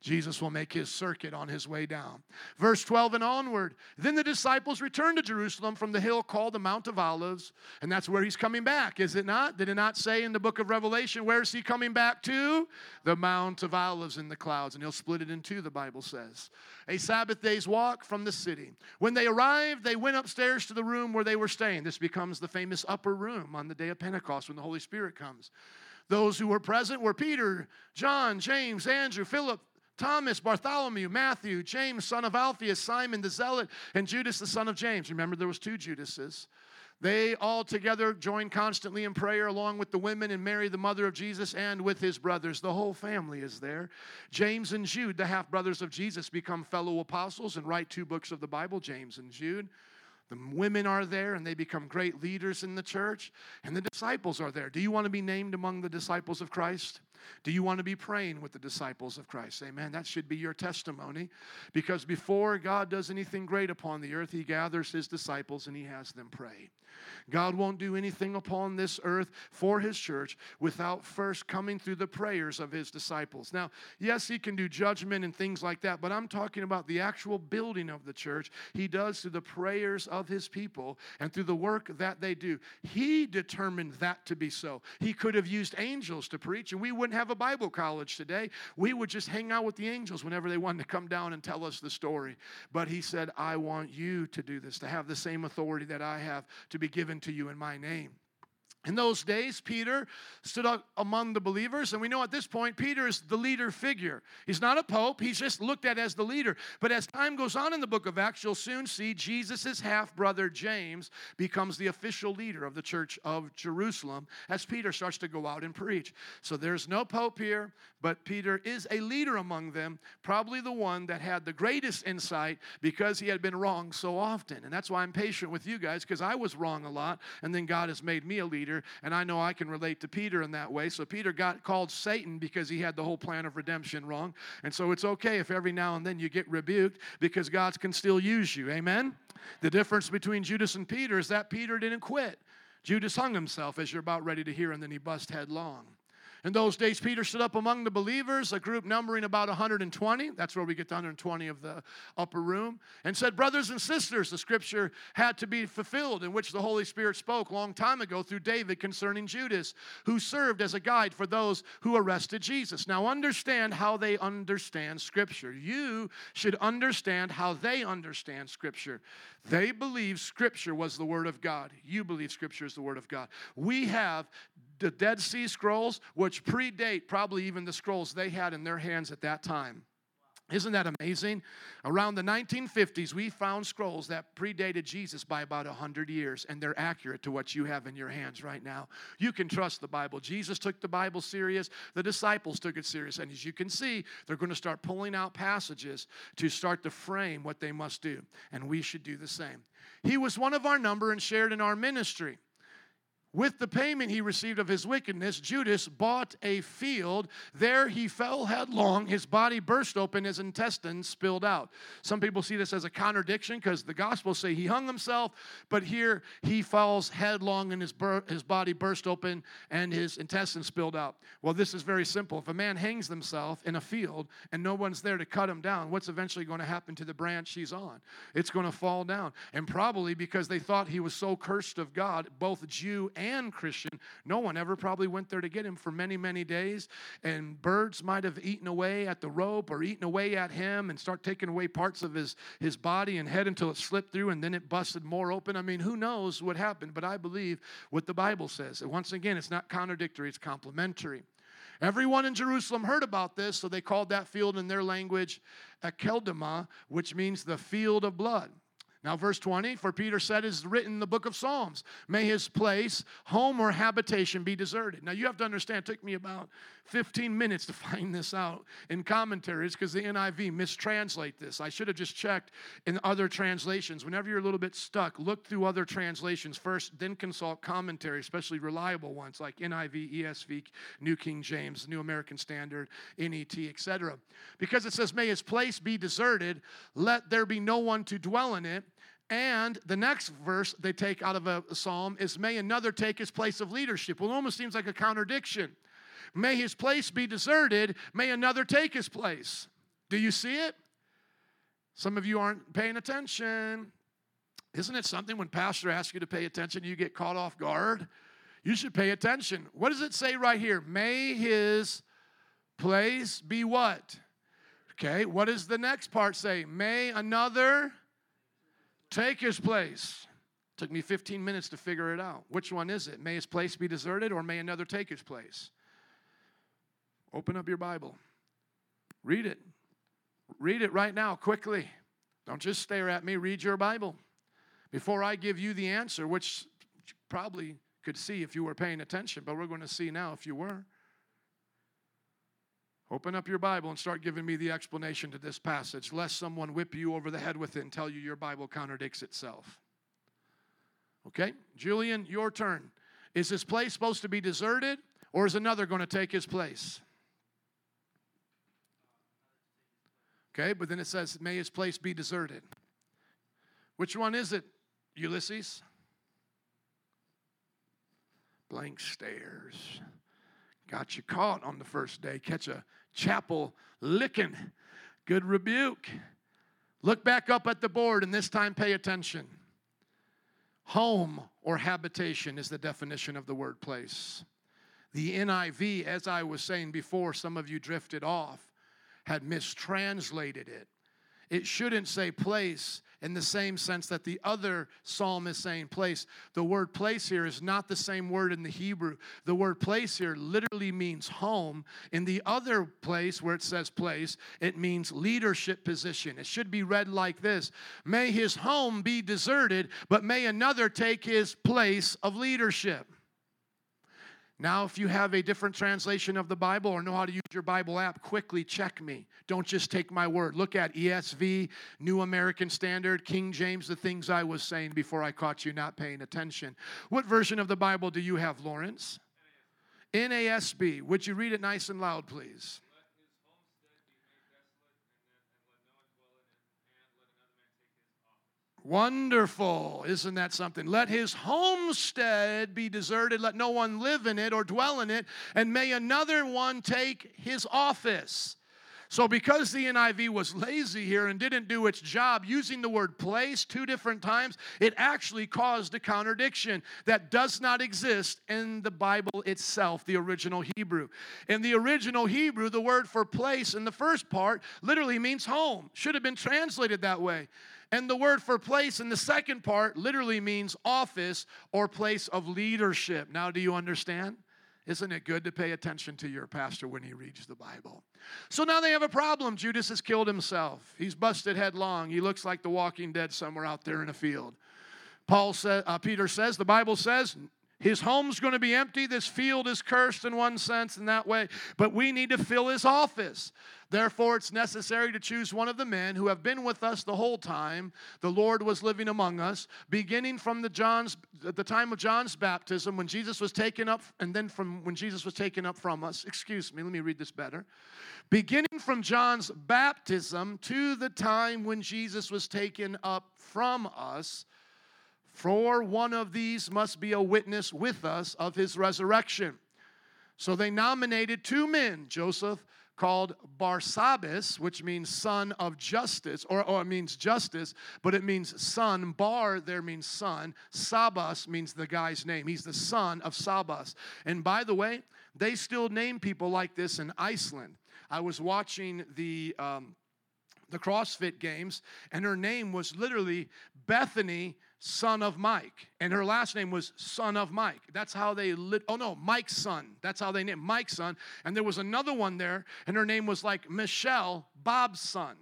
Jesus will make his circuit on his way down. Verse 12 and onward, then the disciples returned to Jerusalem from the hill called the Mount of Olives, and that's where he's coming back, is it not? Did it not say in the book of Revelation, where is he coming back to? The Mount of Olives in the clouds, and he'll split it in two, the Bible says. A Sabbath day's walk from the city. When they arrived, they went upstairs to the room where they were staying. This becomes the famous upper room on the day of Pentecost when the Holy Spirit comes. Those who were present were Peter, John, James, Andrew, Philip, Thomas, Bartholomew, Matthew, James, son of Alphaeus, Simon the Zealot, and Judas, the son of James. Remember, there was two Judases. They all together joined constantly in prayer along with the women and Mary, the mother of Jesus, and with his brothers. The whole family is there. James and Jude, the half-brothers of Jesus, become fellow apostles and write two books of the Bible, James and Jude. The women are there, and they become great leaders in the church, and the disciples are there. Do you want to be named among the disciples of Christ? Do you want to be praying with the disciples of Christ? Amen. That should be your testimony, because before God does anything great upon the earth, he gathers his disciples and he has them pray. God won't do anything upon this earth for his church without first coming through the prayers of his disciples. Now, yes, he can do judgment and things like that, but I'm talking about the actual building of the church. He does through the prayers of his people and through the work that they do. He determined that to be so. He could have used angels to preach, and we wouldn't have a Bible college today. We would just hang out with the angels whenever they wanted to come down and tell us the story. But he said, I want you to do this, to have the same authority that I have to be given to you in my name. In those days, Peter stood up among the believers, and we know at this point, Peter is the leader figure. He's not a pope. He's just looked at as the leader. But as time goes on in the book of Acts, you'll soon see Jesus' half-brother James becomes the official leader of the church of Jerusalem as Peter starts to go out and preach. So there's no pope here, but Peter is a leader among them, probably the one that had the greatest insight because he had been wrong so often. And that's why I'm patient with you guys, because I was wrong a lot, and then God has made me a leader. And I know I can relate to Peter in that way. So Peter got called Satan because he had the whole plan of redemption wrong. And so it's okay if every now and then you get rebuked, because God can still use you. Amen? The difference between Judas and Peter is that Peter didn't quit. Judas hung himself, as you're about ready to hear, and then he bust headlong. In those days, Peter stood up among the believers, a group numbering about 120. That's where we get the 120 of the upper room. And said, brothers and sisters, the scripture had to be fulfilled, in which the Holy Spirit spoke a long time ago through David concerning Judas, who served as a guide for those who arrested Jesus. Now understand how they understand scripture. You should understand how they understand scripture. They believe scripture was the word of God. You believe scripture is the word of God. We have the Dead Sea Scrolls, which predate probably even the scrolls they had in their hands at that time. Isn't that amazing? Around the 1950s, we found scrolls that predated Jesus by about 100 years, and they're accurate to what you have in your hands right now. You can trust the Bible. Jesus took the Bible serious. The disciples took it serious. And as you can see, they're going to start pulling out passages to start to frame what they must do, and we should do the same. He was one of our number and shared in our ministry. With the payment he received of his wickedness, Judas bought a field. There he fell headlong. His body burst open. His intestines spilled out. Some people see this as a contradiction because the Gospels say he hung himself, but here he falls headlong and his body burst open and his intestines spilled out. Well, this is very simple. If a man hangs himself in a field and no one's there to cut him down, what's eventually going to happen to the branch he's on? It's going to fall down. And probably because they thought he was so cursed of God, both Jew and Christian, no one ever probably went there to get him for many, many days. And birds might have eaten away at the rope or eaten away at him and start taking away parts of his body and head until it slipped through and then it busted more open. I mean, who knows what happened, but I believe what the Bible says. And once again, it's not contradictory, it's complementary. Everyone in Jerusalem heard about this, so they called that field in their language Akeldama, which means the field of blood. Now, verse 20, for Peter said, is written in the book of Psalms, may his place, home, or habitation be deserted. Now, you have to understand, it took me about 15 minutes to find this out in commentaries because the NIV mistranslate this. I should have just checked in other translations. Whenever you're a little bit stuck, look through other translations first, then consult commentary, especially reliable ones like NIV, ESV, New King James, New American Standard, NET, etc. Because it says, may his place be deserted, let there be no one to dwell in it. And the next verse they take out of a psalm is, may another take his place of leadership. Well, it almost seems like a contradiction. May his place be deserted. May another take his place. Do you see it? Some of you aren't paying attention. Isn't it something when pastor asks you to pay attention, you get caught off guard? You should pay attention. What does it say right here? May his place be what? Okay, what does the next part say? May another take his place. Took me 15 minutes to figure it out. Which one is it? May his place be deserted, or may another take his place? Open up your Bible. Read it. Read it right now, quickly. Don't just stare at me. Read your Bible. Before I give you the answer, which you probably could see if you were paying attention, but we're going to see now if you were. Open up your Bible and start giving me the explanation to this passage, lest someone whip you over the head with it and tell you your Bible contradicts itself. Okay? Julian, your turn. Is this place supposed to be deserted, or is another going to take his place? Okay, but then it says, may his place be deserted. Which one is it, Ulysses? Blank stares. Got you caught on the first day. Catch a chapel licking. Good rebuke. Look back up at the board and this time pay attention. Home or habitation is the definition of the word place. The NIV, as I was saying before, some of you drifted off, had mistranslated it. It shouldn't say place in the same sense that the other psalm is saying place. The word place here is not the same word in the Hebrew. The word place here literally means home. In the other place where it says place, it means leadership position. It should be read like this. May his home be deserted, but may another take his place of leadership. Now, if you have a different translation of the Bible or know how to use your Bible app, quickly check me. Don't just take my word. Look at ESV, New American Standard, King James, the things I was saying before I caught you not paying attention. What version of the Bible do you have, Lawrence? NASB. Would you read it nice and loud, please? Wonderful. Isn't that something? Let his homestead be deserted. Let no one live in it or dwell in it. And may another one take his office. So because the NIV was lazy here and didn't do its job using the word place two different times, it actually caused a contradiction that does not exist in the Bible itself, the original Hebrew. In the original Hebrew, the word for place in the first part literally means home. Should have been translated that way. And the word for place in the second part literally means office or place of leadership. Now, do you understand? Isn't it good to pay attention to your pastor when he reads the Bible? So now they have a problem. Judas has killed himself. He's busted headlong. He looks like the walking dead somewhere out there in a field. Peter says, the Bible says, his home's going to be empty. This field is cursed in one sense and that way. But we need to fill his office. Therefore, it's necessary to choose one of the men who have been with us the whole time the Lord was living among us, beginning from the time of John's baptism when Jesus was taken up, and then from when Jesus was taken up from us. Excuse me, let me read this better. Beginning from John's baptism to the time when Jesus was taken up from us, for one of these must be a witness with us of his resurrection. So they nominated two men, Joseph, called Barsabbas, which means son of justice, or it means justice, but it means son. Bar there means son. Sabbas means the guy's name. He's the son of Sabbas. And by the way, they still name people like this in Iceland. I was watching the CrossFit games, and her name was literally Bethany son of Mike. And her last name was son of Mike. That's how they Mike's son. That's how they named Mike's son. And there was another one there, and her name was like Michelle, Bob's son.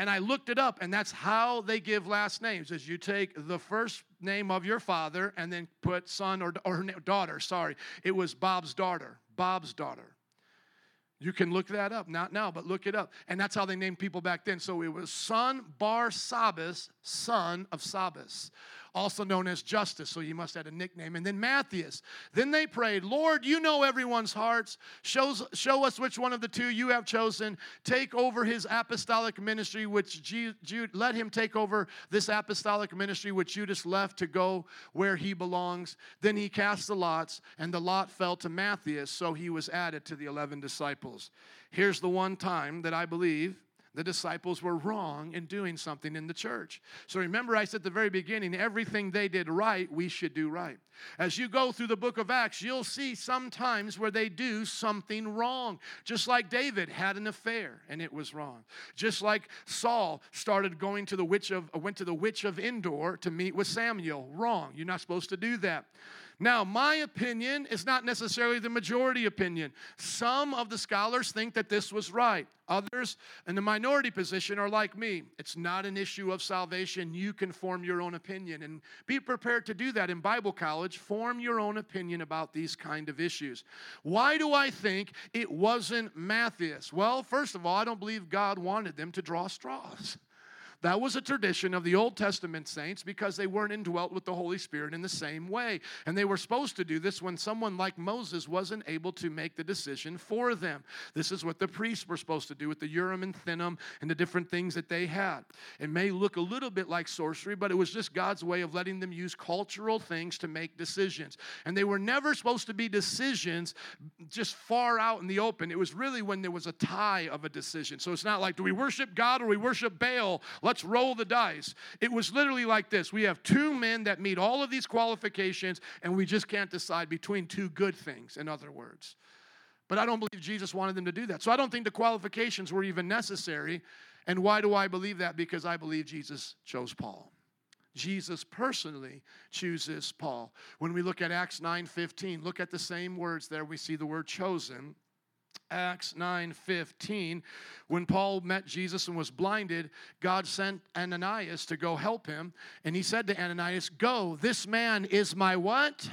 And I looked it up, and that's how they give last names, is you take the first name of your father and then put son or daughter. Sorry, it was Bob's daughter, Bob's daughter. You can look that up, not now, but look it up. And that's how they named people back then. So it was son Bar-Sabbas, son of Sabbas, also known as Justus, so he must have had a nickname. And then Matthias. Then they prayed, Lord, you know everyone's hearts. Show us which one of the two you have chosen. Take over his apostolic ministry, which Jude, let him take over this apostolic ministry, which Judas left to go where he belongs. Then he cast the lots, and the lot fell to Matthias, so he was added to the 11 disciples. Here's the one time that I believe the disciples were wrong in doing something in the church. So remember, I said at the very beginning, everything they did right, we should do right. As you go through the book of Acts, you'll see sometimes where they do something wrong. Just like David had an affair and it was wrong. Just like Saul went to the witch of Endor to meet with Samuel. Wrong. You're not supposed to do that. Now, my opinion is not necessarily the majority opinion. Some of the scholars think that this was right. Others in the minority position are like me. It's not an issue of salvation. You can form your own opinion, and be prepared to do that in Bible college. Form your own opinion about these kind of issues. Why do I think it wasn't Matthias? Well, first of all, I don't believe God wanted them to draw straws. That was a tradition of the Old Testament saints because they weren't indwelt with the Holy Spirit in the same way. And they were supposed to do this when someone like Moses wasn't able to make the decision for them. This is what the priests were supposed to do with the Urim and Thummim and the different things that they had. It may look a little bit like sorcery, but it was just God's way of letting them use cultural things to make decisions. And they were never supposed to be decisions just far out in the open. It was really when there was a tie of a decision. So it's not like, do we worship God or we worship Baal? Let's roll the dice. It was literally like this. We have two men that meet all of these qualifications, and we just can't decide between two good things, in other words. But I don't believe Jesus wanted them to do that. So I don't think the qualifications were even necessary. And why do I believe that? Because I believe Jesus chose Paul. Jesus personally chooses Paul. When we look at Acts 9:15, look at the same words there. We see the word chosen. Acts 9:15, when Paul met Jesus and was blinded, God sent Ananias to go help him. And he said to Ananias, go, this man is my what?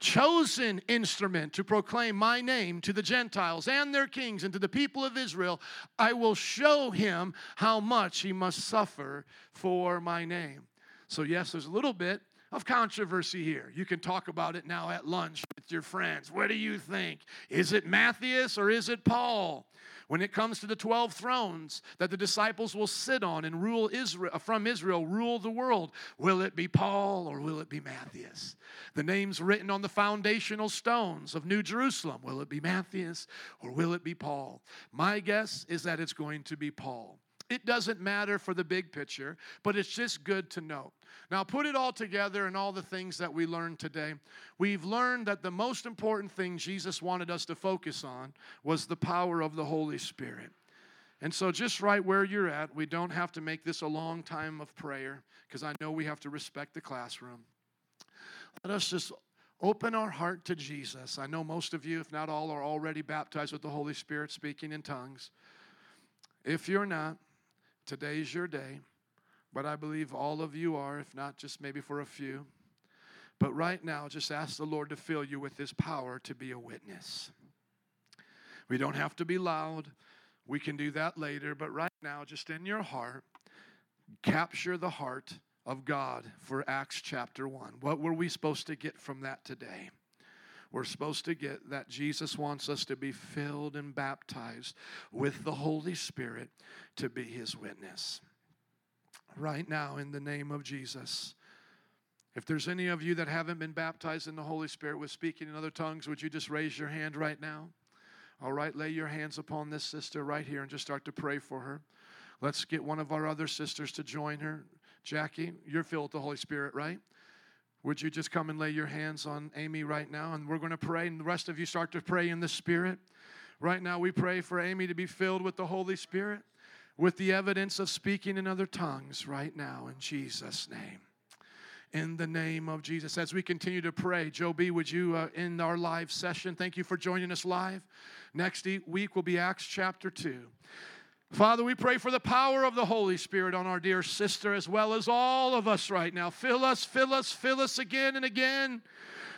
Chosen instrument to proclaim my name to the Gentiles and their kings and to the people of Israel. I will show him how much he must suffer for my name. So yes, there's a little bit of controversy here. You can talk about it now at lunch with your friends. What do you think? Is it Matthias or is it Paul? When it comes to the 12 thrones that the disciples will sit on and rule Israel, from Israel, rule the world, will it be Paul or will it be Matthias? The names written on the foundational stones of New Jerusalem, will it be Matthias or will it be Paul? My guess is that it's going to be Paul. It doesn't matter for the big picture, but it's just good to know. Now, put it all together and all the things that we learned today. We've learned that the most important thing Jesus wanted us to focus on was the power of the Holy Spirit. And so just right where you're at, we don't have to make this a long time of prayer because I know we have to respect the classroom. Let us just open our heart to Jesus. I know most of you, if not all, are already baptized with the Holy Spirit, speaking in tongues. If you're not, today's your day, but I believe all of you are, if not just maybe for a few. But right now, just ask the Lord to fill you with his power to be a witness. We don't have to be loud. We can do that later. But right now, just in your heart, capture the heart of God for Acts chapter 1. What were we supposed to get from that today? We're supposed to get that Jesus wants us to be filled and baptized with the Holy Spirit to be his witness. Right now, in the name of Jesus, if there's any of you that haven't been baptized in the Holy Spirit with speaking in other tongues, would you just raise your hand right now? All right, lay your hands upon this sister right here and just start to pray for her. Let's get one of our other sisters to join her. Jackie, you're filled with the Holy Spirit, right? Would you just come and lay your hands on Amy right now? And we're going to pray, and the rest of you start to pray in the Spirit. Right now, we pray for Amy to be filled with the Holy Spirit, with the evidence of speaking in other tongues right now in Jesus' name. in the name of Jesus. As we continue to pray, Joe B., would you end our live session? Thank you for joining us live. Next week will be Acts chapter 2. Father, we pray for the power of the Holy Spirit on our dear sister as well as all of us right now. Fill us again and again.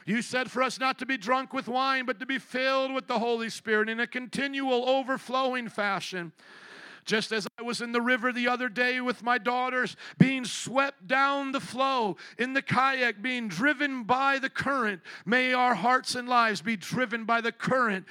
You said for us not to be drunk with wine, but to be filled with the Holy Spirit in a continual overflowing fashion. Just as I was in the river the other day with my daughters, being swept down the flow in the kayak, being driven by the current, may our hearts and lives be driven by the current